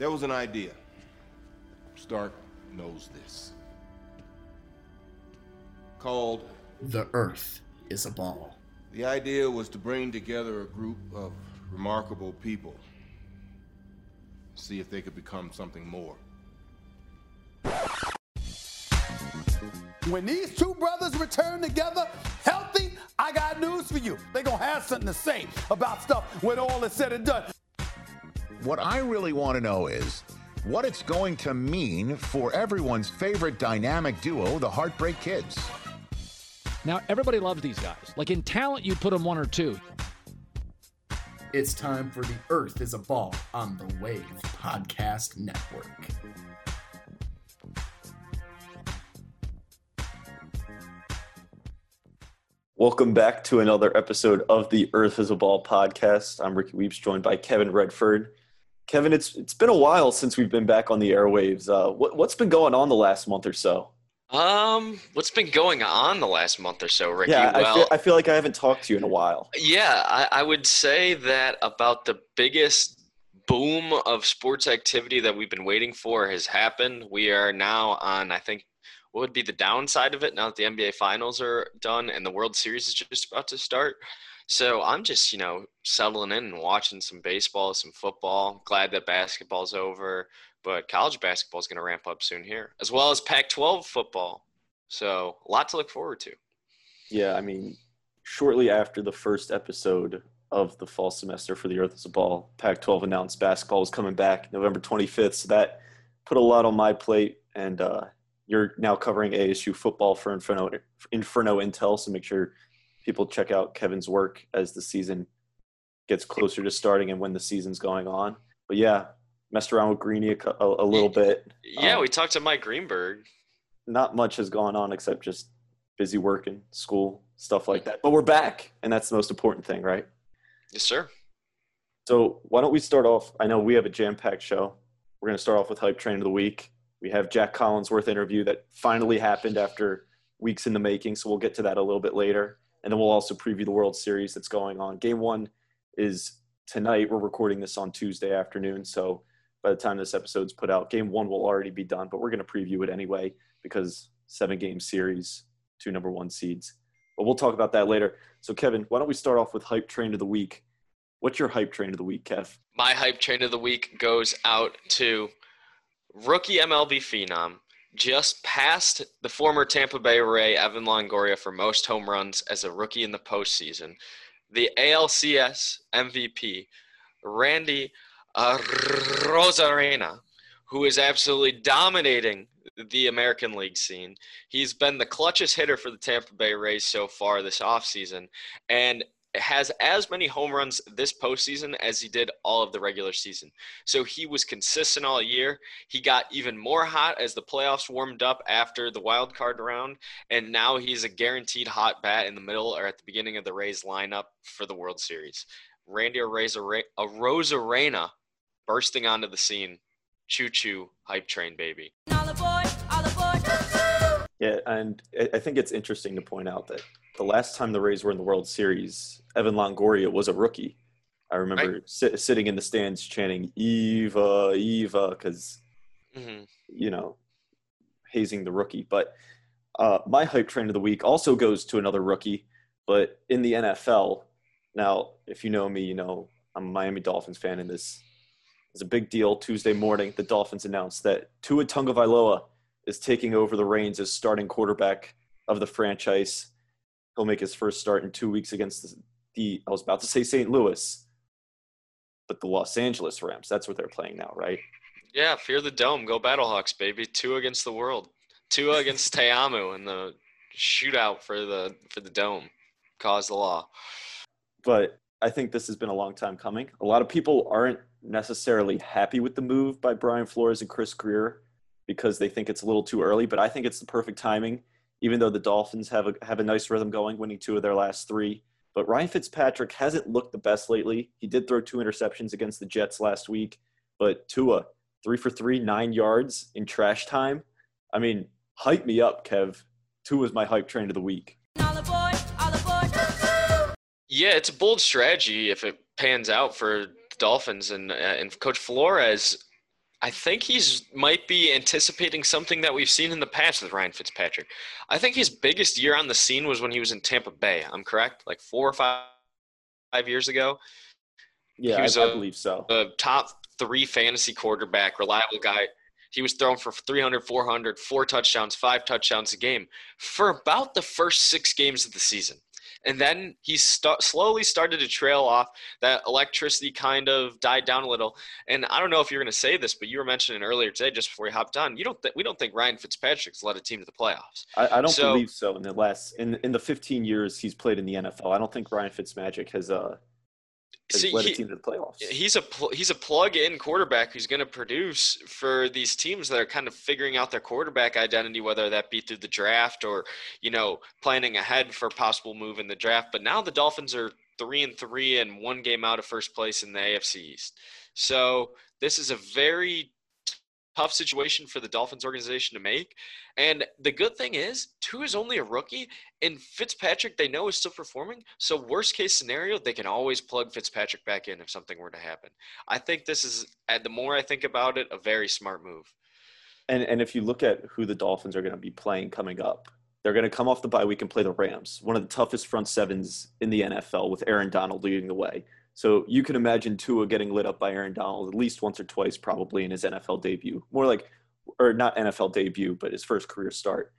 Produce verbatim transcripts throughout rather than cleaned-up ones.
There was an idea. Stark knows this. Called The Earth is a Ball. The idea was to bring together a group of remarkable people. See if they could become something more. When these two brothers return together healthy, I got news for you. They're going to have something to say about stuff when all is said and done. What I really want to know is what it's going to mean for everyone's favorite dynamic duo, the Heartbreak Kids. Now, everybody loves these guys. Like, in talent, you'd put them one or two. It's time for The Earth is a Ball on the Wave Podcast Network. Welcome back to another episode of The Earth is a Ball podcast. I'm Ricky Weeps, joined by Kevin Redford. Kevin, it's it's been a while since we've been back on the airwaves. Uh, what, what's been going on the last month or so? Um, what's been going on the last month or so, Ricky? Yeah, well, I, feel, I feel like I haven't talked to you in a while. Yeah, I, I would say that about the biggest boom of sports activity that we've been waiting for has happened. We are now on, I think, what would be the downside of it now that the N B A Finals are done and the World Series is just about to start. So I'm just, you know, settling in and watching some baseball, some football. Glad that basketball's over, but college basketball's going to ramp up soon here, as well as Pac twelve football. So a lot to look forward to. Yeah, I mean, shortly after the first episode of the fall semester for The Earth is a Ball, Pac twelve announced basketball was coming back November twenty-fifth. So that put a lot on my plate, and uh, you're now covering A S U football for Inferno, Inferno Intel, so make sure people check out Kevin's work as the season gets closer to starting and when the season's going on. But yeah, messed around with Greeny a, a, a little bit. Yeah, um, we talked to Mike Greenberg. Not much has gone on except just busy working, school, stuff like that. But we're back, and that's the most important thing, right? Yes, sir. So why don't we start off? I know we have a jam-packed show. We're going to start off with Hype Train of the Week. We have Jac Collinsworth interview that finally happened after weeks in the making, so we'll get to that a little bit later. And then we'll also preview the World Series that's going on. Game one is tonight. We're recording this on Tuesday afternoon. So by the time this episode's put out, game one will already be done. But we're going to preview it anyway because seven-game series, two number one seeds. But we'll talk about that later. So, Kevin, why don't we start off with Hype Train of the Week. What's your Hype Train of the Week, Kev? My Hype Train of the Week goes out to rookie M L B phenom. Just passed the former Tampa Bay Ray, Evan Longoria, for most home runs as a rookie in the postseason. The A L C S M V P, Randy Arozarena, who is absolutely dominating the American League scene. He's been the clutchest hitter for the Tampa Bay Rays so far this offseason, and has as many home runs this postseason as he did all of the regular season. So he was consistent all year. He got even more hot as the playoffs warmed up after the wild card round, and now he's a guaranteed hot bat in the middle or at the beginning of the Rays lineup for the World Series. Randy Arozarena bursting onto the scene. Choo-choo, hype train, baby. All aboard, all aboard. Yeah, and I think it's interesting to point out that the last time the Rays were in the World Series, Evan Longoria was a rookie. I remember right. si- sitting in the stands chanting, Eva, Eva, because, mm-hmm. you know, hazing the rookie. But uh, my hype train of the week also goes to another rookie, but in the N F L. Now, if you know me, you know I'm a Miami Dolphins fan, and this is a big deal. Tuesday morning, the Dolphins announced that Tua Tungavailoa is taking over the reins as starting quarterback of the franchise. He'll make his first start in two weeks against the, the I was about to say Saint Louis, but the Los Angeles Rams. That's what they're playing now, right? Yeah, fear the dome. Go Battlehawks, baby. Two against the world. Two against Te'amu in the shootout for the for the dome. Cause the law. But I think this has been a long time coming. A lot of people aren't necessarily happy with the move by Brian Flores and Chris Greer because they think it's a little too early, but I think it's the perfect timing. Even though the Dolphins have a, have a nice rhythm going, winning two of their last three. But Ryan Fitzpatrick hasn't looked the best lately. He did throw two interceptions against the Jets last week. But Tua, three for three, nine yards in trash time. I mean, hype me up, Kev. Tua's my hype train of the week. All aboard, all aboard. Yeah, it's a bold strategy if it pans out for the Dolphins. And, uh, and Coach Flores I think he's might be anticipating something that we've seen in the past with Ryan Fitzpatrick. I think his biggest year on the scene was when he was in Tampa Bay. I'm correct? Like four or five, five years ago? Yeah, he was I, a, I believe so. A top three fantasy quarterback, reliable guy. He was thrown for three hundred, four hundred, four touchdowns, five touchdowns a game for about the first six games of the season. And then he st- slowly started to trail off. That electricity kind of died down a little. And I don't know if you're going to say this, but you were mentioning earlier today, just before you hopped on, you don't th- we don't think Ryan Fitzpatrick's led a team to the playoffs. I, I don't so, believe so. In the last in in the fifteen years he's played in the N F L, I don't think Ryan Fitzmagic has uh has see, led he, a team to the playoffs. He's a pl- he's a plug-in quarterback who's going to produce for these teams that are kind of figuring out their quarterback identity, whether that be through the draft or, you know, planning ahead for a possible move in the draft. But now the Dolphins are three and three and one game out of first place in the A F C East. So this is a very tough situation for the Dolphins organization to make. And the good thing is, Tua is only a rookie, and Fitzpatrick they know is still performing. So worst case scenario, they can always plug Fitzpatrick back in if something were to happen. I think this is, the more I think about it, a very smart move. And and if you look at who the Dolphins are going to be playing coming up, they're going to come off the bye week and play the Rams, one of the toughest front sevens in the N F L with Aaron Donald leading the way. So you can imagine Tua getting lit up by Aaron Donald at least once or twice, probably in his N F L debut. More like, or not N F L debut, but his first career start.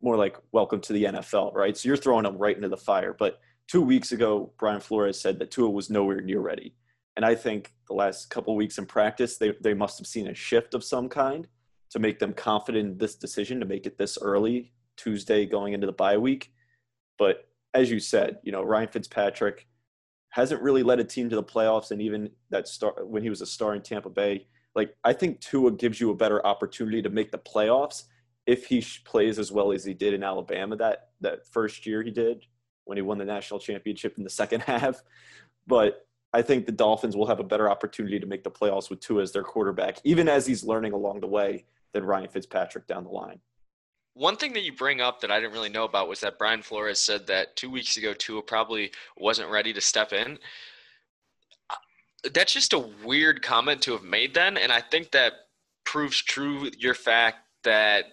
More like, welcome to the N F L, right? So you're throwing him right into the fire. But two weeks ago, Brian Flores said that Tua was nowhere near ready. And I think the last couple of weeks in practice, they, they must have seen a shift of some kind to make them confident in this decision to make it this early, Tuesday going into the bye week. But as you said, you know, Ryan Fitzpatrick hasn't really led a team to the playoffs, and even that start when he was a star in Tampa Bay. Like, I think Tua gives you a better opportunity to make the playoffs if he plays as well as he did in Alabama that that first year he did when he won the national championship in the second half. But I think the Dolphins will have a better opportunity to make the playoffs with Tua as their quarterback, even as he's learning along the way, than Ryan Fitzpatrick down the line. One thing that you bring up that I didn't really know about was that Brian Flores said that two weeks ago Tua probably wasn't ready to step in. That's just a weird comment to have made then, and I think that proves true your fact that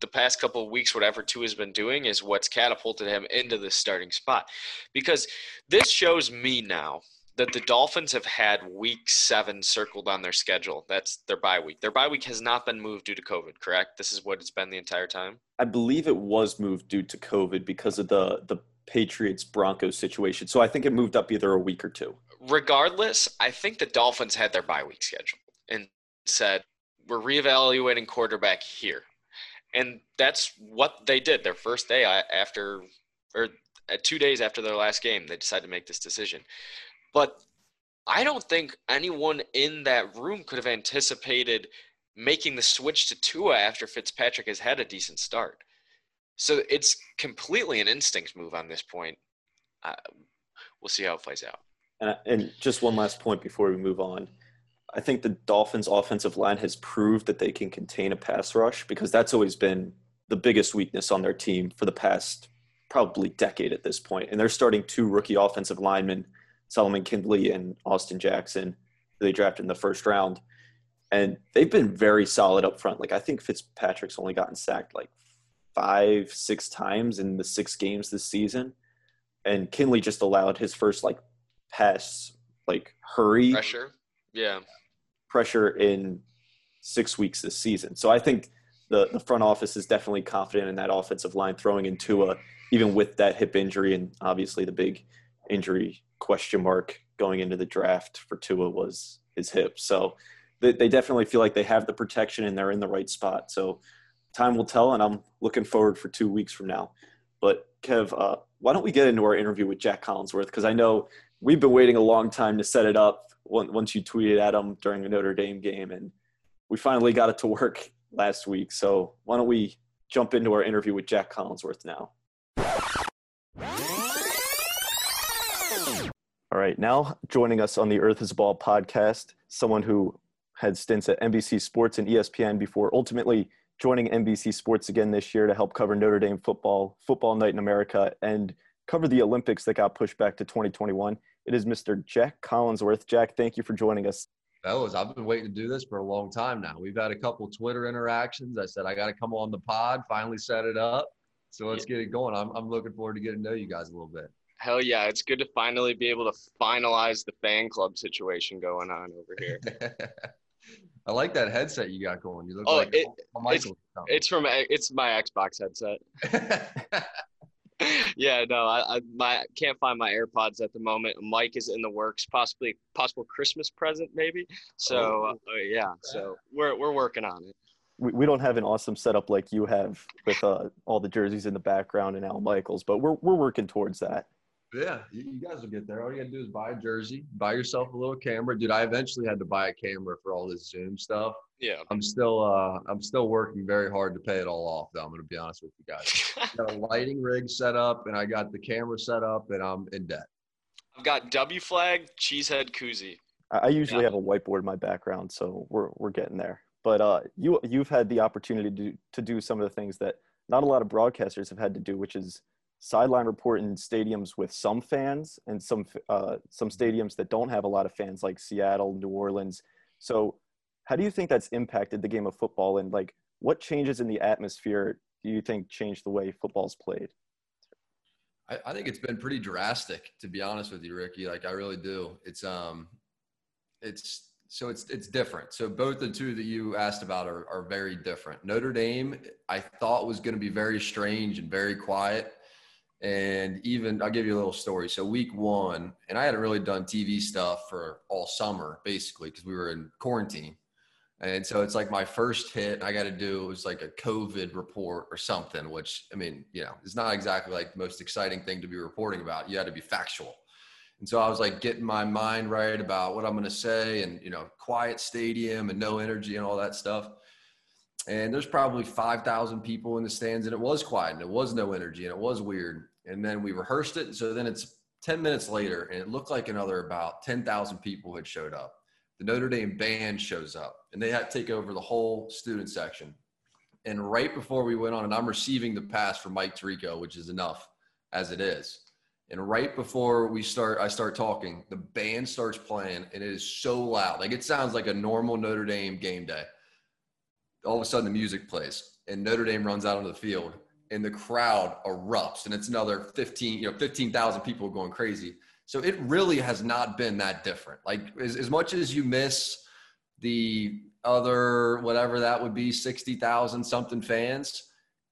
the past couple of weeks, whatever Tua's been doing is what's catapulted him into this starting spot. Because this shows me now that the Dolphins have had week seven circled on their schedule. That's their bye week. Their bye week has not been moved due to COVID, correct? This is what it's been the entire time? I believe it was moved due to COVID because of the, the Patriots-Broncos situation. So I think it moved up either a week or two. Regardless, I think the Dolphins had their bye week scheduled and said, we're reevaluating quarterback here. And that's what they did. Their first day after – or two days after their last game, they decided to make this decision. But I don't think anyone in that room could have anticipated making the switch to Tua after Fitzpatrick has had a decent start. So it's completely an instinct move on this point. Uh, we'll see how it plays out. And, and just one last point before we move on. I think the Dolphins' offensive line has proved that they can contain a pass rush because that's always been the biggest weakness on their team for the past probably decade at this point. And they're starting two rookie offensive linemen, Solomon Kindley and Austin Jackson, who they drafted in the first round. And they've been very solid up front. Like, I think Fitzpatrick's only gotten sacked like five, six times in the six games this season. And Kindley just allowed his first like pass, like hurry. Pressure. Yeah. Pressure in six weeks this season. So I think the, the front office is definitely confident in that offensive line throwing in Tua, even with that hip injury and obviously the big injury question mark going into the draft for Tua was his hip. So they, they definitely feel like they have the protection and they're in the right spot. So time will tell, and I'm looking forward for two weeks from now. But Kev, uh, why don't we get into our interview with Jac Collinsworth? Because I know we've been waiting a long time to set it up once you tweeted at him during the Notre Dame game, and we finally got it to work last week. So why don't we jump into our interview with Jac Collinsworth now? All right, now joining us on the Earth is a Ball podcast, someone who had stints at N B C Sports and E S P N before ultimately joining N B C Sports again this year to help cover Notre Dame football, Football Night in America, and cover the Olympics that got pushed back to twenty twenty-one. It is Mister Jac Collinsworth. Jack, thank you for joining us. fellas, I've been waiting to do this for a long time now. We've had a couple Twitter interactions. I said, I got to come on the pod, finally set it up. So let's yeah. get it going. I'm I'm looking forward to getting to know you guys a little bit. Hell yeah. It's good to finally be able to finalize the fan club situation going on over here. I like that headset you got going. You look oh, like it, a Michael. It's, it's from it's my Xbox headset. Yeah, no, I, I my can't find my AirPods at the moment. Mike is in the works, possibly possible Christmas present maybe. So uh, yeah, so we're we're working on it. We we don't have an awesome setup like you have with uh, all the jerseys in the background and Al Michaels, but we're we're working towards that. Yeah, you guys will get there. All you got to do is buy a jersey, buy yourself a little camera. Dude, I eventually had to buy a camera for all this Zoom stuff. Yeah. I'm still uh, I'm still working very hard to pay it all off, though. I'm going to be honest with you guys. Got a lighting rig set up, and I got the camera set up, and I'm in debt. I've got W flag, cheesehead, koozie. I usually yeah. have a whiteboard in my background, so we're we're getting there. But uh, you, you've had the opportunity to do, to do some of the things that not a lot of broadcasters have had to do, which is sideline report in stadiums with some fans and some uh, some stadiums that don't have a lot of fans, like Seattle, New Orleans. So how do you think that's impacted the game of football, and like what changes in the atmosphere do you think changed the way football's played? I, I think it's been pretty drastic, to be honest with you, Ricky. Like I really do. It's um, it's so it's it's different. So both the two that you asked about are are very different. Notre Dame, I thought was going to be very strange and very quiet. And even I'll give you a little story. So week one, and I hadn't really done T V stuff for all summer, basically, because we were in quarantine. And so it's like my first hit I got to do, it was like a COVID report or something, which, I mean, you know, it's not exactly like the most exciting thing to be reporting about. You had to be factual. And so I was like getting my mind right about what I'm going to say and, you know, quiet stadium and no energy and all that stuff. And there's probably five thousand people in the stands, and it was quiet, and it was no energy, and it was weird. And then we rehearsed it. So then it's ten minutes later, and it looked like another about ten thousand people had showed up. The Notre Dame band shows up, and they had to take over the whole student section. And right before we went on, and I'm receiving the pass from Mike Tirico, which is enough as it is. And right before we start, I start talking, the band starts playing, and it is so loud. Like it sounds like a normal Notre Dame game day. All of a sudden the music plays, and Notre Dame runs out onto the field. And the crowd erupts, and it's another fifteen, you know, fifteen thousand people going crazy. So it really has not been that different. Like as, as much as you miss the other, whatever that would be, sixty thousand something fans,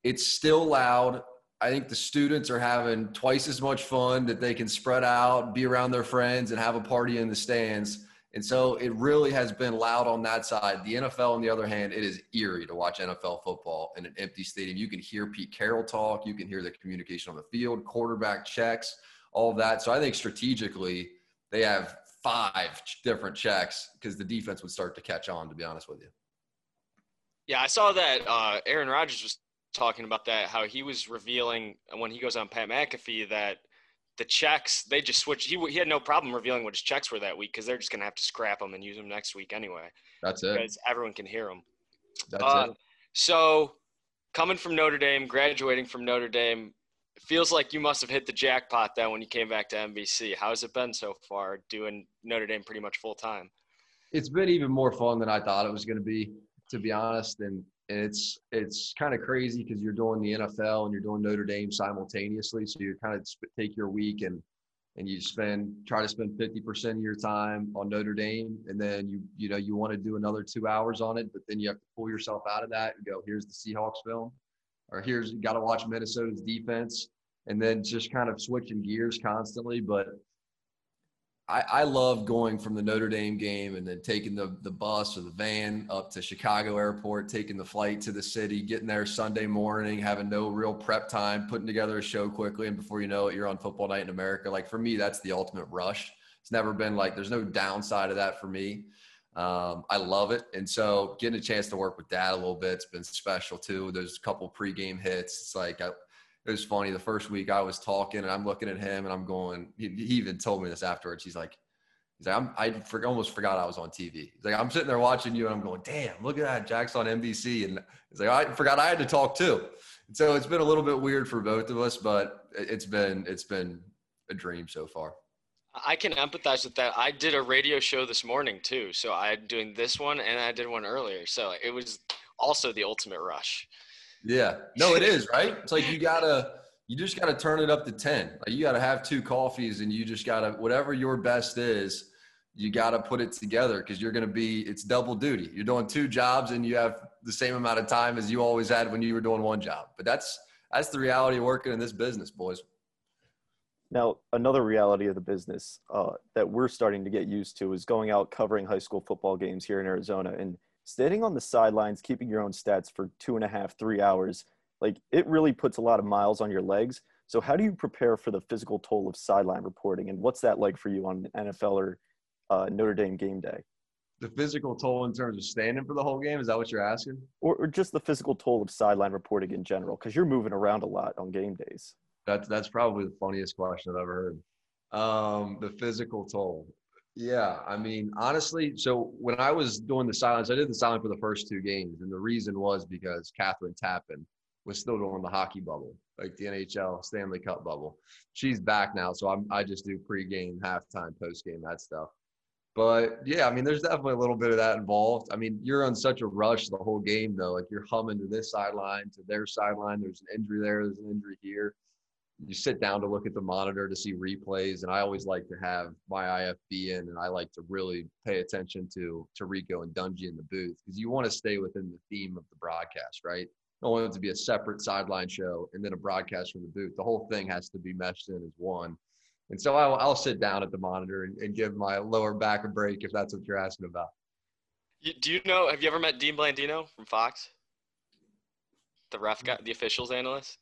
it's still loud. I think the students are having twice as much fun that they can spread out, be around their friends, and have a party in the stands. And so it really has been loud on that side. The N F L, on the other hand, it is eerie to watch N F L football in an empty stadium. You can hear Pete Carroll talk. You can hear the communication on the field, quarterback checks, all of that. So I think strategically they have five different checks because the defense would start to catch on, to be honest with you. Yeah, I saw that uh, Aaron Rodgers was talking about that, how he was revealing when he goes on Pat McAfee that – the checks, they just switched. He, he had no problem revealing what his checks were that week because they're just going to have to scrap them and use them next week anyway. That's it. Because everyone can hear them. That's uh, it. So coming from Notre Dame, graduating from Notre Dame, it feels like you must have hit the jackpot then when you came back to N B C. How has it been so far doing Notre Dame pretty much full time? It's been even more fun than I thought it was going to be, to be honest. And it's it's kind of crazy because you're doing the N F L and you're doing Notre Dame simultaneously. So you kind of take your week and and you spend try to spend fifty percent of your time on Notre Dame, and then you you know you want to do another two hours on it, but then you have to pull yourself out of that and go, here's the Seahawks film, or here's you got to watch Minnesota's defense, and then just kind of switching gears constantly, but. I, I love going from the Notre Dame game and then taking the, the bus or the van up to Chicago Airport, taking the flight to the city, getting there Sunday morning, having no real prep time, putting together a show quickly, and before you know it, you're on Football Night in America. Like, for me, that's the ultimate rush. It's never been like – there's no downside of that for me. Um, I love it. And so getting a chance to work with Dad a little bit has been special too. There's a couple pregame hits. It's like – it was funny. The first week I was talking and I'm looking at him and I'm going, he, he even told me this afterwards. He's like, he's like, I'm, I for, almost forgot I was on T V. He's like, I'm sitting there watching you and I'm going, damn, look at that. Jac's on N B C. And he's like, I forgot I had to talk too. And so it's been a little bit weird for both of us, but it's been, it's been a dream so far. I can empathize with that. I did a radio show this morning too. So I'm doing this one and I did one earlier. So it was also the ultimate rush. Yeah. No, it is, right? It's like you gotta you just gotta turn it up to ten. Like you gotta have two coffees and you just gotta whatever your best is, you gotta put it together because you're gonna be it's double duty. You're doing two jobs and you have the same amount of time as you always had when you were doing one job. But that's that's the reality of working in this business, boys. Now, another reality of the business uh, that we're starting to get used to is going out covering high school football games here in Arizona and standing on the sidelines, keeping your own stats for two and a half, three hours. Like, it really puts a lot of miles on your legs. So how do you prepare for the physical toll of sideline reporting? And what's that like for you on N F L or uh, Notre Dame game day? The physical toll in terms of standing for the whole game? Is that what you're asking? Or, or just the physical toll of sideline reporting in general, because you're moving around a lot on game days. That's, that's probably the funniest question I've ever heard. Um, the physical toll. Yeah, I mean, honestly, so when I was doing the silence, I did the silence for the first two games. And the reason was because Catherine Tappan was still doing the hockey bubble, like the N H L Stanley Cup bubble. She's back now, so I'm, I just do pregame, halftime, postgame, that stuff. But, yeah, I mean, there's definitely a little bit of that involved. I mean, you're on such a rush the whole game, though. Like, you're humming to this sideline, to their sideline. There's an injury there. There's an injury here. You sit down to look at the monitor to see replays. And I always like to have my I F B in, and I like to really pay attention to Tirico and Dungy in the booth because you want to stay within the theme of the broadcast, right? You don't want it to be a separate sideline show and then a broadcast from the booth. The whole thing has to be meshed in as one. And so I'll, I'll sit down at the monitor and, and give my lower back a break if that's what you're asking about. Do you know, have you ever met Dean Blandino from Fox? The ref guy, the officials analyst?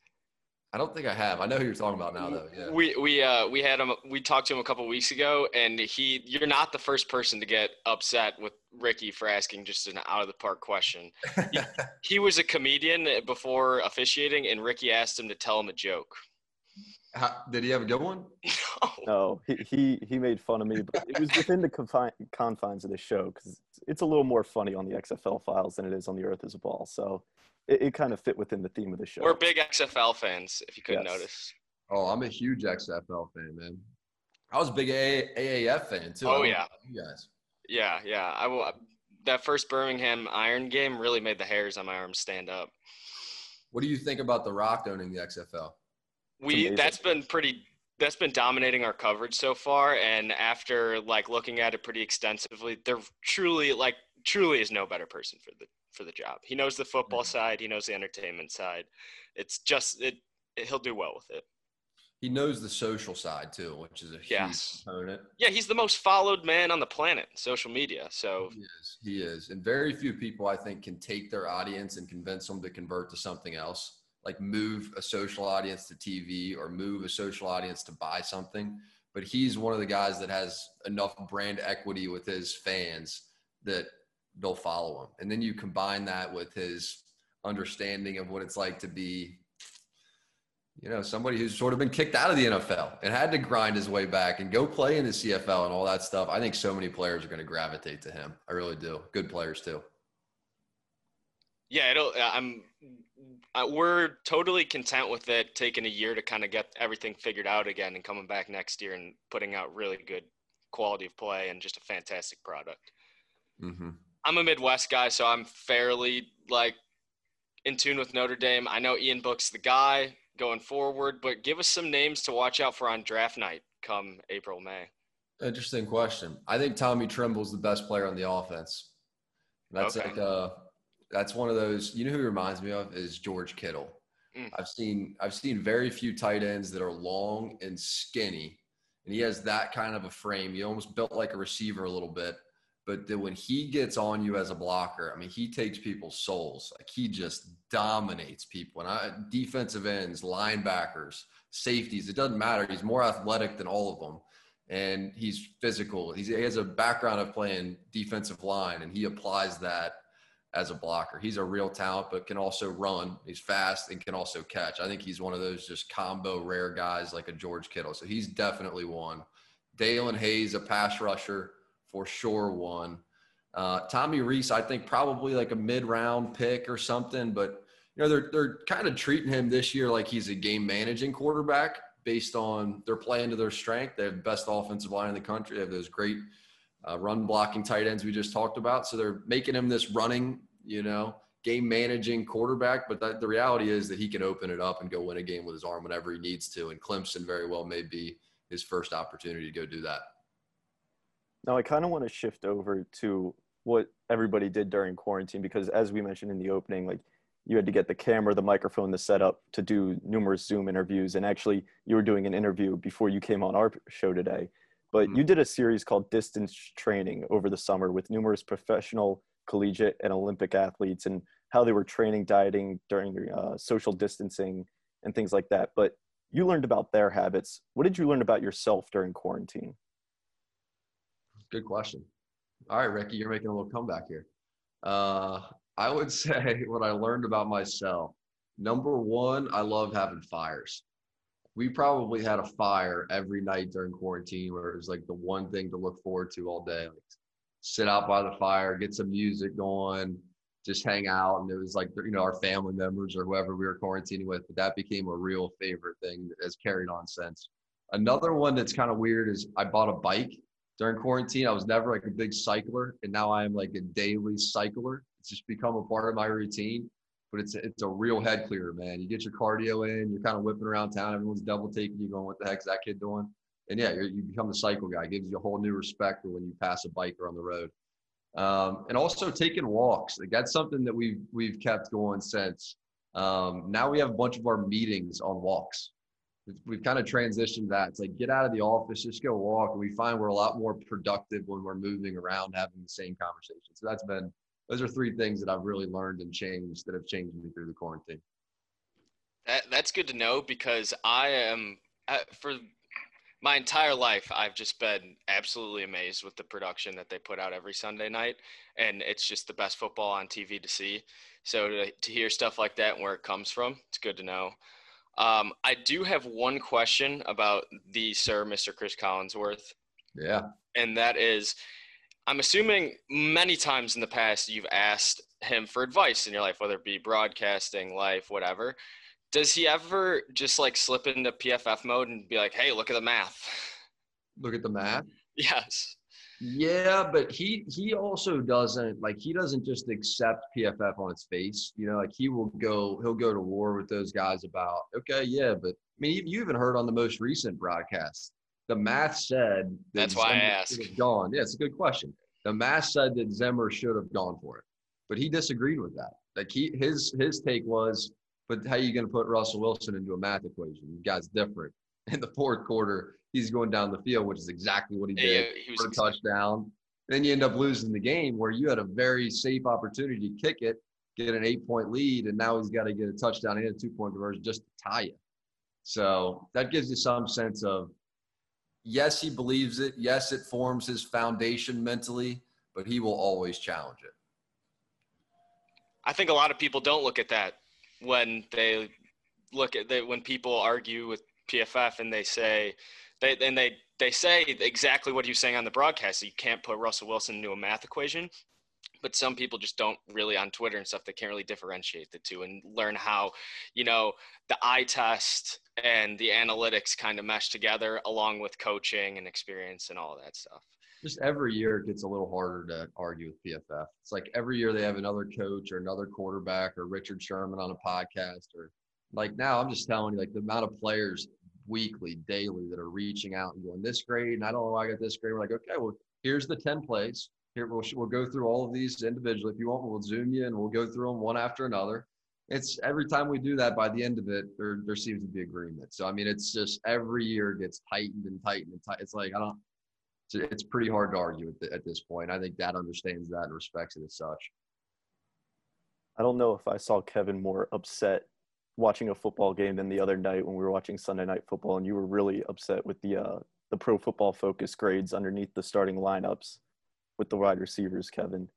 I don't think I have. I know who you're talking about now, though. Yeah. We we uh we had him. We talked to him a couple of weeks ago, and he. You're not the first person to get upset with Ricky for asking just an out of the park question. he, he was a comedian before officiating, and Ricky asked him to tell him a joke. How, did he have a good one? No, no he, he he made fun of me, but it was within the confine, confines of the show because it's a little more funny on the X F L Files than it is on the Earth is a Ball. So. It, it kind of fit within the theme of the show. We're big X F L fans, if you couldn't yes. notice. Oh, I'm a huge X F L fan, man. I was a big A A F fan, too. Oh, yeah. You guys. Yeah, yeah. I will, that first Birmingham Iron game really made the hairs on my arms stand up. What do you think about The Rock owning the X F L? We That's been pretty – that's been dominating our coverage so far, and after, like, looking at it pretty extensively, there truly, like, truly is no better person for the for the job. He knows the football side. He knows the entertainment side. It's just it, it he'll do well with it. He knows the social side too, which is a huge yes. component. Yeah, he's the most followed man on the planet, social media. So he is. He is. And very few people, I think, can take their audience and convince them to convert to something else, like move a social audience to T V or move a social audience to buy something. But he's one of the guys that has enough brand equity with his fans that they'll follow him. And then you combine that with his understanding of what it's like to be, you know, somebody who's sort of been kicked out of the N F L and had to grind his way back and go play in the C F L and all that stuff. I think so many players are going to gravitate to him. I really do. Good players too. Yeah, it'll, I'm, I, we're totally content with it taking a year to kind of get everything figured out again and coming back next year and putting out really good quality of play and just a fantastic product. Mm-hmm. I'm a Midwest guy, so I'm fairly, like, in tune with Notre Dame. I know Ian Book's the guy going forward, but give us some names to watch out for on draft night come April, May. Interesting question. I think Tommy Trimble's the best player on the offense. That's okay. like a, that's one of those – you know who he reminds me of is George Kittle. Mm. I've seen I've seen very few tight ends that are long and skinny, and he has that kind of a frame. He almost built like a receiver a little bit. But then when he gets on you as a blocker, I mean, he takes people's souls. Like, he just dominates people. And I, defensive ends, linebackers, safeties, it doesn't matter. He's more athletic than all of them. And he's physical. He's, he has a background of playing defensive line, and he applies that as a blocker. He's a real talent, but can also run. He's fast and can also catch. I think he's one of those just combo rare guys like a George Kittle. So he's definitely one. Dalen Hayes, a pass rusher. For sure, one. Uh, Tommy Reese, I think probably like a mid-round pick or something. But, you know, they're, they're kind of treating him this year like he's a game-managing quarterback based on their playing to their strength. They have the best offensive line in the country. They have those great uh, run blocking tight ends we just talked about. So they're making him this running, you know, game managing quarterback. But that, the reality is that he can open it up and go win a game with his arm whenever he needs to. And Clemson very well may be his first opportunity to go do that. Now, I kind of want to shift over to what everybody did during quarantine, because as we mentioned in the opening, like, you had to get the camera, the microphone, the setup to do numerous Zoom interviews. And actually, you were doing an interview before you came on our show today. But mm-hmm. you did a series called Distance Training over the summer with numerous professional, collegiate, and Olympic athletes, and how they were training, dieting during uh, social distancing and things like that. But you learned about their habits. What did you learn about yourself during quarantine? Good question. All right, Ricky, you're making a little comeback here. Uh, I would say what I learned about myself, number one, I love having fires. We probably had a fire every night during quarantine where it was like the one thing to look forward to all day. Like, sit out by the fire, get some music going, just hang out. And it was like, you know, our family members or whoever we were quarantining with, but that became a real favorite thing that has carried on since. Another one that's kind of weird is I bought a bike. During quarantine, I was never like a big cycler, and now I am like a daily cycler. It's just become a part of my routine, but it's, it's a real head clearer, man. You get your cardio in, you're kind of whipping around town. Everyone's double taking you going, what the heck's that kid doing? And yeah, you're, you become the cycle guy. It gives you a whole new respect for when you pass a biker on the road. Um, and also taking walks. Like, that's something that we've, we've kept going since. Um, now we have a bunch of our meetings on walks. We've kind of transitioned that. It's like, get out of the office, just go walk. And we find we're a lot more productive when we're moving around, having the same conversation. So that's been, those are three things that I've really learned and changed that have changed me through the quarantine. That That's good to know, because I am, I, for my entire life, I've just been absolutely amazed with the production that they put out every Sunday night. And it's just the best football on T V to see. So to, to hear stuff like that and where it comes from, it's good to know. Um, I do have one question about the Sir Mister Chris Collinsworth. Yeah. And that is, I'm assuming many times in the past you've asked him for advice in your life, whether it be broadcasting, life, whatever. Does he ever just like slip into P F F mode and be like, hey, look at the math? Look at the math? Yes. Yeah, but he he also doesn't like he doesn't just accept P F F on its face. You know, like he will go he'll go to war with those guys about, okay, yeah, but I mean, you even heard on the most recent broadcast, the math said that that's why Zimmer I asked. Gone. Yeah, it's a good question. The math said that Zimmer should have gone for it, but he disagreed with that. Like he his his take was, but how are you going to put Russell Wilson into a math equation? You guys different. In the fourth quarter, he's going down the field, which is exactly what he did. Yeah, he was for a touchdown. Then you end up losing the game where you had a very safe opportunity to kick it, get an eight-point lead, and now he's got to get a touchdown and a two-point conversion just to tie you. So that gives you some sense of, yes, he believes it. Yes, it forms his foundation mentally, but he will always challenge it. I think a lot of people don't look at that when they look at that, when people argue with P F F and they say they and they they say exactly what he was saying on the broadcast, that you can't put Russell Wilson into a math equation. But some people just don't really, on Twitter and stuff, they can't really differentiate the two and learn how, you know, the eye test and the analytics kind of mesh together along with coaching and experience and all that stuff. Just every year it gets a little harder to argue with P F F. It's like every year they have another coach or another quarterback or Richard Sherman on a podcast, or like now I'm just telling you, like the amount of players weekly, daily that are reaching out and going, this grade, and I don't know why I got this grade. We're like, okay, well, here's the ten plays. Here, we'll, we'll go through all of these individually. If you want, we'll Zoom you and we'll go through them one after another. It's every time we do that, by the end of it, there, there seems to be agreement. So, I mean, it's just every year gets tightened and tightened and tightened. It's like, I don't, it's, it's pretty hard to argue at, the, at this point. I think that understands that and respects it as such. I don't know if I saw Kevin more upset watching a football game than the other night when we were watching Sunday Night Football, and you were really upset with the uh, the Pro Football Focus grades underneath the starting lineups with the wide receivers, Kevin.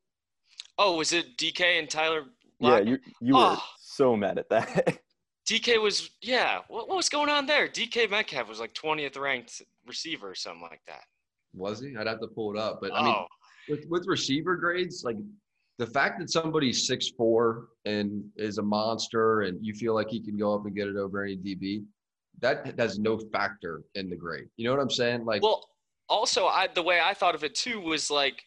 Oh, was it D K and Tyler? Yeah, you you oh. were so mad at that. D K was yeah. What, what was going on there? D K Metcalf was like twentieth ranked receiver or something like that. Was he? I'd have to pull it up, but oh. I mean, with with receiver grades, like, the fact that somebody's six four and is a monster and you feel like he can go up and get it over any D B, that has no factor in the grade. You know what I'm saying? Like, well, also I, the way I thought of it too was like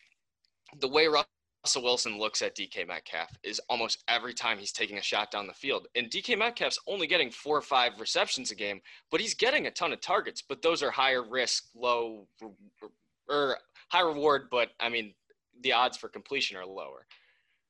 the way Russell Wilson looks at D K Metcalf is almost every time he's taking a shot down the field. And D K Metcalf's only getting four or five receptions a game, but he's getting a ton of targets, but those are higher risk, low or high reward. But I mean, the odds for completion are lower.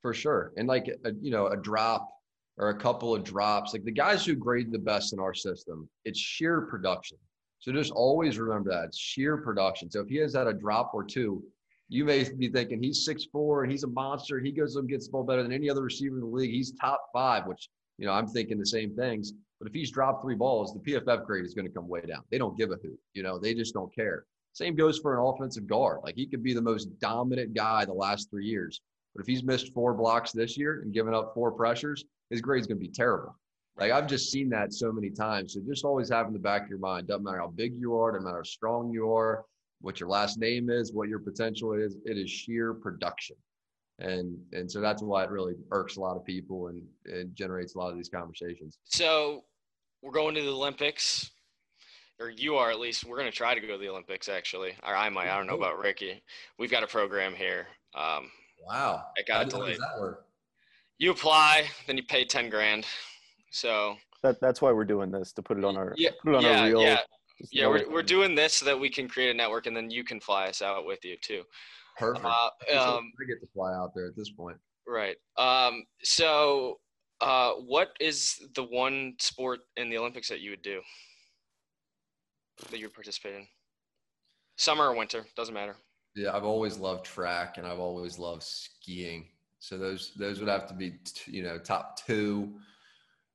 For sure. And like, a, you know, a drop or a couple of drops, like the guys who grade the best in our system, it's sheer production. So just always remember that it's sheer production. So if he has had a drop or two, you may be thinking he's six four and he's a monster. He goes up and gets the ball better than any other receiver in the league. He's top five, which, you know, I'm thinking the same things. But if he's dropped three balls, the P F F grade is going to come way down. They don't give a hoot. You know, they just don't care. Same goes for an offensive guard. Like he could be the most dominant guy the last three years. But if he's missed four blocks this year and given up four pressures, his grade's going to be terrible. Like, I've just seen that so many times. So just always have in the back of your mind, doesn't matter how big you are, doesn't matter how strong you are, what your last name is, what your potential is, it is sheer production. And and so that's why it really irks a lot of people and it generates a lot of these conversations. So we're going to the Olympics, or you are at least. We're going to try to go to the Olympics, actually. Or I might. I don't know about Ricky. We've got a program here. Um Wow. It got delayed. How does that work? You apply, then you pay ten grand. So that that's why we're doing this, to put it on our yeah, put it on yeah, our reel. Yeah, yeah we're we're doing this so that we can create a network and then you can fly us out with you too. Perfect. Uh, um, I get to fly out there at this point. Right. Um so uh what is the one sport in the Olympics that you would do? That you would participate in? Summer or winter, doesn't matter. Yeah, I've always loved track and I've always loved skiing. So those those would have to be, you know, top two.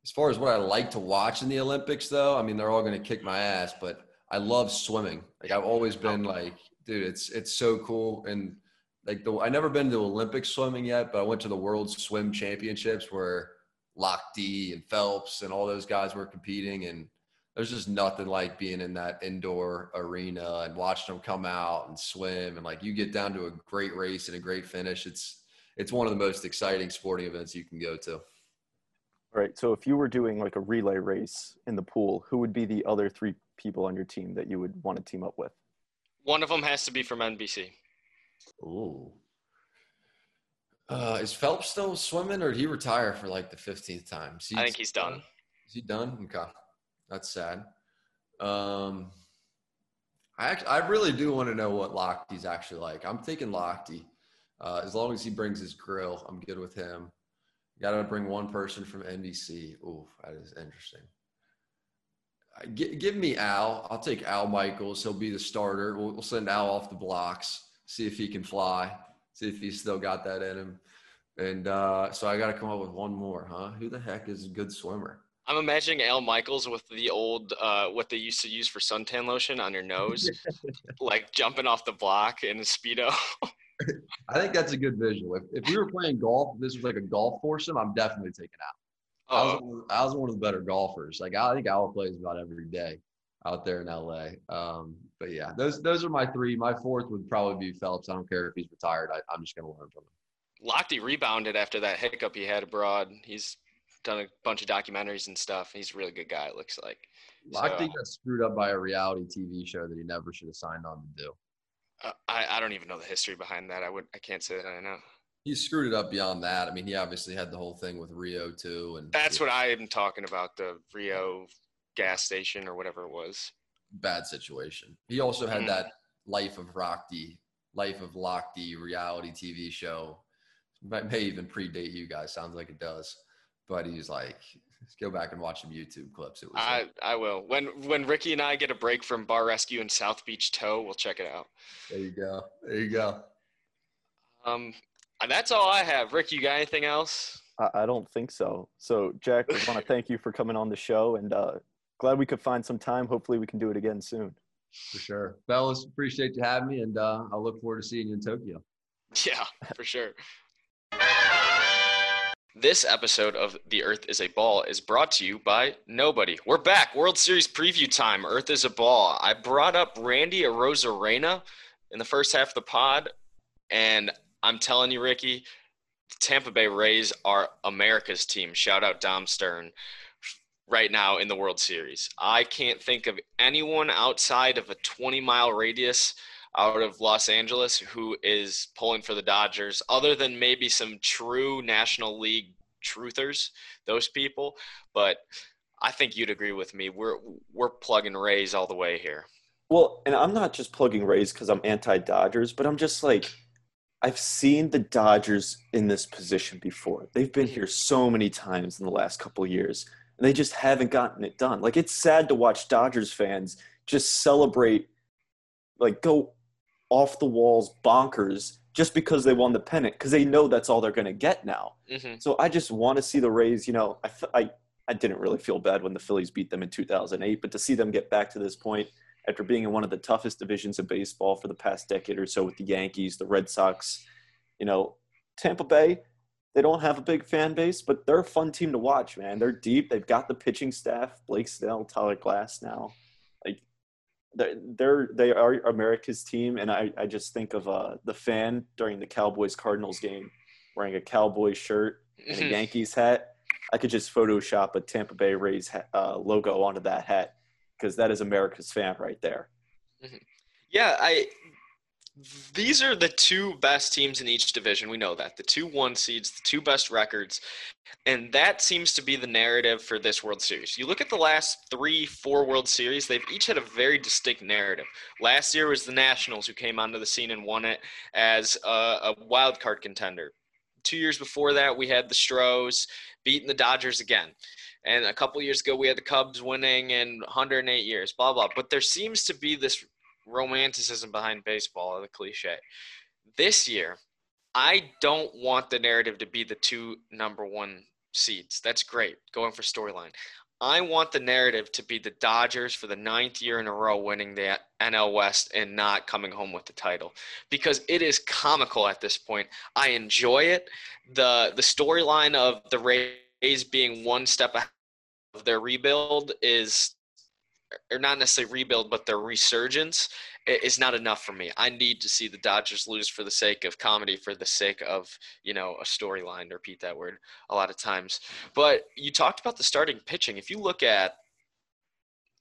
As far as what I like to watch in the Olympics, though, I mean, they're all going to kick my ass, but I love swimming. Like I've always been like, dude, it's it's so cool. And like the I never been to Olympic swimming yet, but I went to the World Swim Championships where Lochte and Phelps and all those guys were competing, and there's just nothing like being in that indoor arena and watching them come out and swim. And like you get down to a great race and a great finish. It's, it's one of the most exciting sporting events you can go to. All right. So if you were doing like a relay race in the pool, who would be the other three people on your team that you would want to team up with? One of them has to be from N B C. Ooh. Uh, is Phelps still swimming, or did he retire for like the fifteenth time? He's, I think he's done. Is he done? Okay. That's sad. Um, I actually, I really do want to know what Lochte's actually like. I'm thinking Lochte. Uh, as long as he brings his grill, I'm good with him. Got to bring one person from N B C. Ooh, that is interesting. Uh, g- give me Al. I'll take Al Michaels. He'll be the starter. We'll, we'll send Al off the blocks, see if he can fly, see if he's still got that in him. And uh, so I got to come up with one more, huh? Who the heck is a good swimmer? I'm imagining Al Michaels with the old, uh, what they used to use for suntan lotion on your nose, like jumping off the block in a Speedo. I think that's a good visual. If, if we were playing golf, this was like a golf foursome, I'm definitely taking Al. I was, one of, I was one of the better golfers. Like I think Al plays about every day out there in L A. Um, but yeah, those those are my three. My fourth would probably be Phelps. I don't care if he's retired. I, I'm just going to learn from him. Lochte rebounded after that hiccup he had abroad. He's done a bunch of documentaries and stuff. He's a really good guy, it looks like. Lochte so, got screwed up by a reality T V show that he never should have signed on to do. Uh, I, I don't even know the history behind that. I would I can't say that I know. He screwed it up beyond that. I mean, he obviously had the whole thing with Rio too, and that's yeah. what I am talking about, the Rio gas station or whatever it was. Bad situation. He also had mm. that Life of Lochte, Life of Lochte reality T V show. Might may even predate you guys. Sounds like it does. But he's like, let's go back and watch some YouTube clips. It was I, like, I will. When when Ricky and I get a break from Bar Rescue and South Beach Tow, we'll check it out. There you go. There you go. Um, that's all I have. Rick, you got anything else? I, I don't think so. So, Jack, I want to thank you for coming on the show, and uh, glad we could find some time. Hopefully we can do it again soon. For sure. Fellas, appreciate you having me, and uh, I look forward to seeing you in Tokyo. Yeah, for sure. This episode of The Earth is a Ball is brought to you by nobody. We're back. World Series preview time. Earth is a Ball. I brought up Randy Arozarena in the first half of the pod, and I'm telling you, Ricky, the Tampa Bay Rays are America's team. Shout out Dom Stern. right now in the World Series. I can't think of anyone outside of a twenty-mile radius out of Los Angeles who is pulling for the Dodgers, other than maybe some true National League truthers, those people. But I think you'd agree with me. We're we're plugging Rays all the way here. Well, and I'm not just plugging Rays because I'm anti-Dodgers, but I'm just like, I've seen the Dodgers in this position before. They've been here so many times in the last couple of years, and they just haven't gotten it done. Like, it's sad to watch Dodgers fans just celebrate, like, go off the walls bonkers just because they won the pennant, because they know that's all they're going to get now. Mm-hmm. So I just want to see the Rays, you know, I, I, I didn't really feel bad when the Phillies beat them in two thousand eight, but to see them get back to this point after being in one of the toughest divisions of baseball for the past decade or so with the Yankees, the Red Sox, you know, Tampa Bay, they don't have a big fan base, but they're a fun team to watch, man. They're deep. They've got the pitching staff, Blake Snell, Tyler Glasnow. Like, They're, they're, they are America's team, and I, I just think of uh, the fan during the Cowboys-Cardinals game wearing a Cowboys shirt and a Yankees hat. I could just Photoshop a Tampa Bay Rays ha- uh, logo onto that hat, because that is America's fan right there. Mm-hmm. Yeah, I these are the two best teams in each division. We know that. The two one seeds, the two best records, and that seems to be the narrative for this World Series. You look at the last three, four World Series, they've each had a very distinct narrative. Last year was the Nationals who came onto the scene and won it as a, a wild card contender. Two years before that, we had the Stros beating the Dodgers again. And a couple years ago, we had the Cubs winning in one hundred eight years, blah, blah. But there seems to be this romanticism behind baseball, or the cliche. This year, I don't want the narrative to be the two number one seeds. That's great, going for storyline. I want the narrative to be the Dodgers for the ninth year in a row winning the N L West and not coming home with the title, because it is comical at this point. I enjoy it. The The storyline of the Rays being one step ahead of their rebuild is – or not necessarily rebuild, but their resurgence is not enough for me. I need to see the Dodgers lose for the sake of comedy, for the sake of, you know, a storyline. Repeat that word a lot of times. But you talked about the starting pitching. If you look at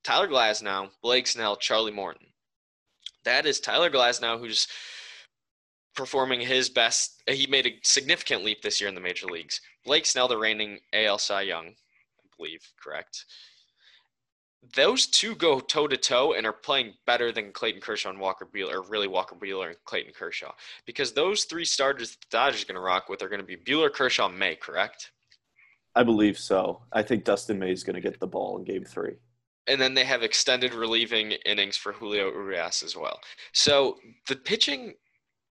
Tyler Glasnow, Blake Snell, Charlie Morton, that is Tyler Glasnow who's performing his best. He made a significant leap this year in the major leagues. Blake Snell, the reigning A L Cy Young, I believe, correct? Those two go toe-to-toe and are playing better than Clayton Kershaw and Walker Buehler, or really Walker Buehler and Clayton Kershaw, because those three starters the Dodgers are going to rock with are going to be Buehler, Kershaw, May, correct? I believe so. I think Dustin May is going to get the ball in game three. And then they have extended relieving innings for Julio Urias as well. So the pitching,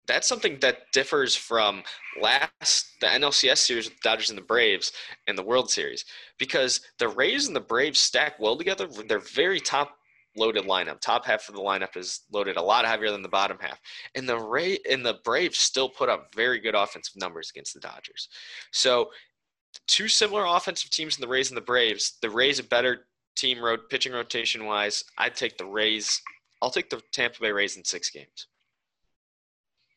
that's something that differs from last the N L C S series with the Dodgers and the Braves and the World Series, because the Rays and the Braves stack well together. They're very top-loaded lineup. Top half of the lineup is loaded a lot heavier than the bottom half. And the Ray and the Braves still put up very good offensive numbers against the Dodgers. So two similar offensive teams in the Rays and the Braves. The Rays a better team road pitching rotation-wise. I'd take the Rays. I'll take the Tampa Bay Rays in six games.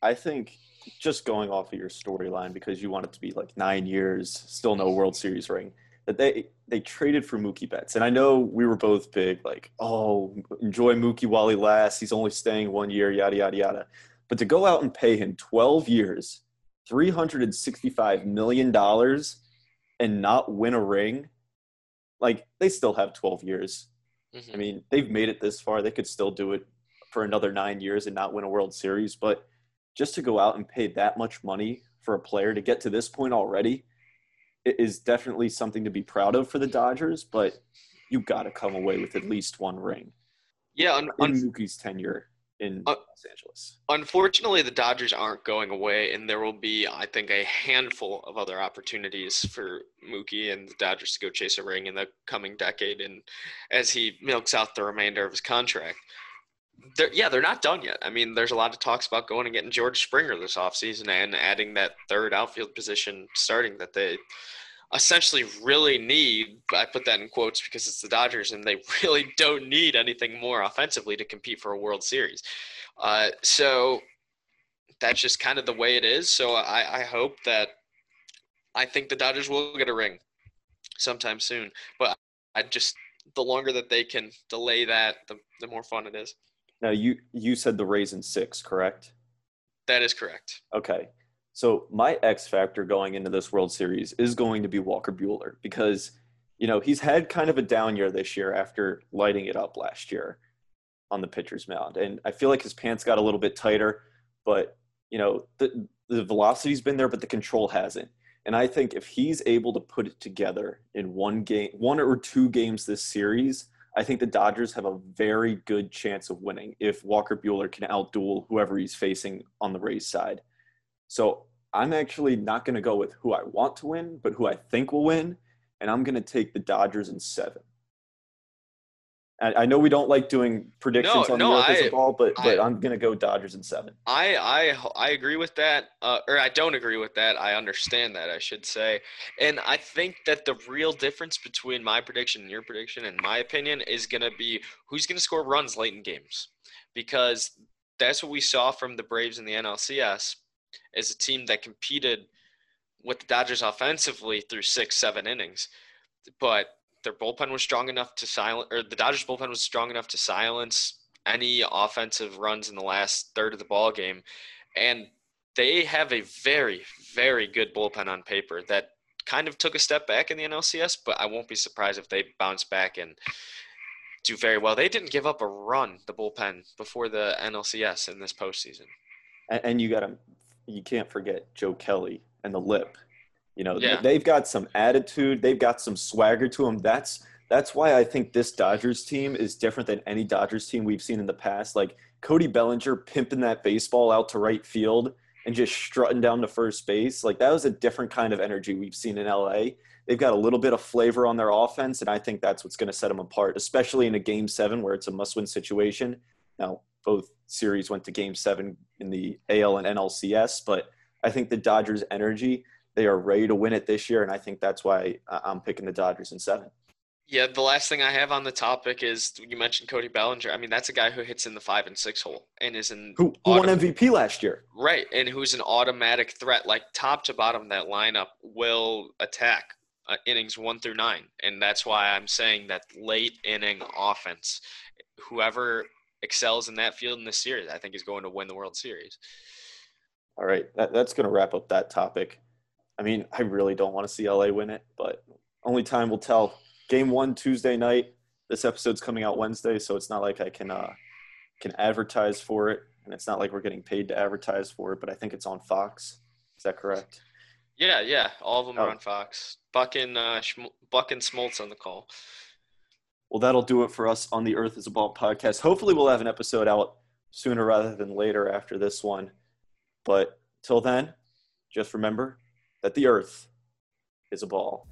I think just going off of your storyline, because you want it to be like nine years, still no World Series ring, that they, they traded for Mookie Betts. And I know we were both big, like, oh, enjoy Mookie while he lasts. He's only staying one year, yada, yada, yada. But to go out and pay him twelve years, three hundred sixty-five million dollars and not win a ring, like, they still have twelve years. Mm-hmm. I mean, they've made it this far. They could still do it for another nine years and not win a World Series. But just to go out and pay that much money for a player to get to this point already, it is definitely something to be proud of for the Dodgers, but you got to come away with at least one ring. Yeah. Un- in un- Mookie's tenure in uh, Los Angeles. Unfortunately, the Dodgers aren't going away, and there will be, I think, a handful of other opportunities for Mookie and the Dodgers to go chase a ring in the coming decade, and as he milks out the remainder of his contract. They're, yeah, they're not done yet. I mean, there's a lot of talks about going and getting George Springer this offseason and adding that third outfield position starting that they essentially really need. I put that in quotes because it's the Dodgers, and they really don't need anything more offensively to compete for a World Series. Uh, so that's just kind of the way it is. So I, I hope that – I think the Dodgers will get a ring sometime soon. But I just the longer that they can delay that, the the more fun it is. Now you you said the Rays in six, correct? That is correct. Okay. So my X factor going into this World Series is going to be Walker Buehler because, you know, he's had kind of a down year this year after lighting it up last year on the pitcher's mound. And I feel like his pants got a little bit tighter, but, you know, the the velocity's been there, but the control hasn't. And I think if he's able to put it together in one game, one or two games this series, I think the Dodgers have a very good chance of winning if Walker Buehler can outduel whoever he's facing on the Rays side. So I'm actually not going to go with who I want to win, but who I think will win, and I'm going to take the Dodgers in seven. I, I know we don't like doing predictions no, on no, the Earth is a Ball, but, but I, I'm going to go Dodgers in seven. I I, I agree with that, uh, or I don't agree with that. I understand that, I should say. And I think that the real difference between my prediction and your prediction, in my opinion, is going to be who's going to score runs late in games, because that's what we saw from the Braves in the N L C S. As a team that competed with the Dodgers offensively through six, seven innings, but their bullpen was strong enough to silence, or the Dodgers bullpen was strong enough to silence any offensive runs in the last third of the ball game. And they have a very, very good bullpen on paper that kind of took a step back in the N L C S, but I won't be surprised if they bounce back and do very well. They didn't give up a run, the bullpen, before the N L C S in this postseason. And you got them. You can't forget Joe Kelly and the Lip. You know, yeah. They've got some attitude. They've got some swagger to them. That's that's why I think this Dodgers team is different than any Dodgers team we've seen in the past. Like Cody Bellinger pimping that baseball out to right field and just strutting down to first base. Like that was a different kind of energy we've seen in L A. They've got a little bit of flavor on their offense, and I think that's what's going to set them apart, especially in a game seven where it's a must-win situation. Now, both series went to game seven in the A L and N L C S, but I think the Dodgers energy, they are ready to win it this year. And I think that's why I'm picking the Dodgers in seven. Yeah. The last thing I have on the topic is you mentioned Cody Bellinger. I mean, that's a guy who hits in the five and six hole and is in who, who autom- won M V P last year. Right. And who's an automatic threat, like top to bottom, that lineup will attack uh, innings one through nine. And that's why I'm saying that late inning offense, whoever excels in that field in this series, I think is going to win the World Series. All right. That, that's going to wrap up that topic. I mean, I really don't want to see L A win it, but only time will tell. Game one Tuesday night. This episode's coming out Wednesday, so it's not like I can uh, can advertise for it, and it's not like we're getting paid to advertise for it, but I think it's on Fox. Is that correct? Yeah, yeah. All of them oh. are on Fox. Buck and, uh, Schm- Buck and Smoltz on the call. Well, that'll do it for us on the Earth is a Ball podcast. Hopefully we'll have an episode out sooner rather than later after this one. But till then, just remember that the Earth is a ball.